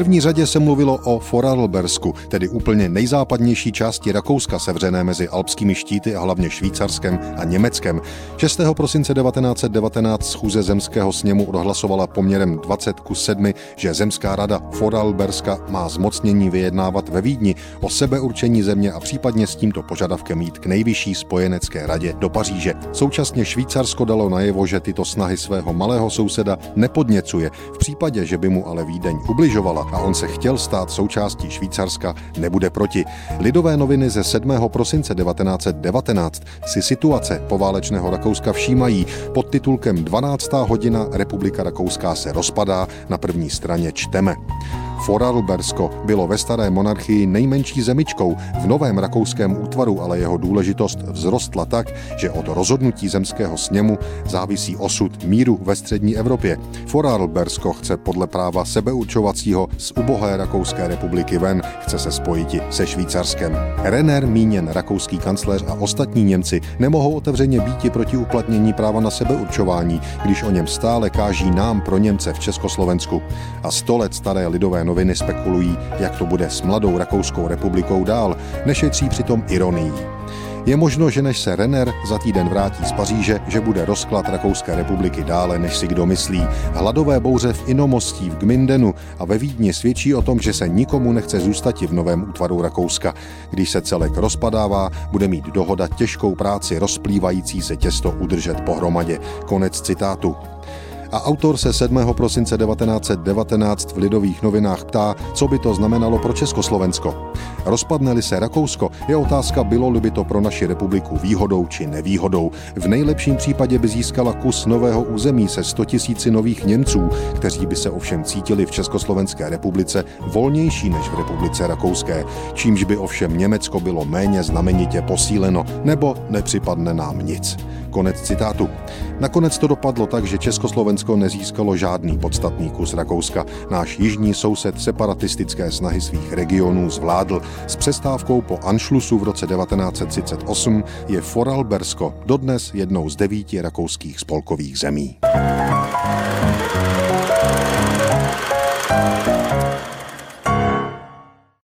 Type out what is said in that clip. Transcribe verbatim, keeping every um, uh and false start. první řadě se mluvilo o Vorarlbersku, tedy úplně nejzápadnější části Rakouska, sevřené mezi alpskými štíty a hlavně Švýcarskem a Německem. šestého prosince devatenáct set devatenáct schůze zemského sněmu odhlasovala poměrem dvacet ku sedmi, že zemská rada Vorarlberska má zmocnění vyjednávat ve Vídni o sebeurčení země a případně s tímto požadavkem jít k nejvyšší spojenecké radě do Paříže. Současně Švýcarsko dalo najevo, že tyto snahy svého malého souseda nepodněcuje. V případě, že by mu ale Vídeň ubližovala a on se chtěl stát součástí Švýcarska, nebude proti. Lidové noviny ze sedmého prosince devatenáct set devatenáct si situace poválečného Rakouska všímají. Pod titulkem dvanáctá hodina Republika rakouská se rozpadá na první straně čteme: Vorarlbersko bylo ve staré monarchii nejmenší zemičkou, v novém rakouském útvaru ale jeho důležitost vzrostla tak, že od rozhodnutí zemského sněmu závisí osud míru ve střední Evropě. Vorarlbersko chce podle práva sebeurčovacího z ubohé Rakouské republiky ven, chce se spojiti se Švýcarskem. Renner, míněn rakouský kancléř, a ostatní Němci nemohou otevřeně býti proti uplatnění práva na sebeurčování, když o něm stále káží nám pro Němce v Československu. A sto let staré Lidové noviny spekulují, jak to bude s mladou Rakouskou republikou dál, nešetří přitom ironií. Je možno, že než se Renner za týden vrátí z Paříže, že bude rozklad Rakouské republiky dále, než si kdo myslí. Hladové bouře v Inomostí, v Gmindenu a ve Vídni svědčí o tom, že se nikomu nechce zůstati v novém útvaru Rakouska. Když se celek rozpadává, bude mít dohoda těžkou práci rozplývající se těsto udržet pohromadě. Konec citátu. A autor se sedmého prosince devatenáct set devatenáct v Lidových novinách ptá, co by to znamenalo pro Československo. Rozpadne-li se Rakousko, je otázka, bylo-li by to pro naši republiku výhodou či nevýhodou. V nejlepším případě by získala kus nového území se sto tisíci nových Němců, kteří by se ovšem cítili v Československé republice volnější než v republice rakouské, čímž by ovšem Německo bylo méně znamenitě posíleno, nebo nepřipadne nám nic. Konec citátu. Nakonec to dopadlo tak, že Československo nezískalo žádný podstatný kus Rakouska. Náš jižní soused separatistické snahy svých regionů zvládl. S přestávkou po Anšlusu v roce devatenáct set třicet osm je Vorarlbersko dodnes jednou z devíti rakouských spolkových zemí.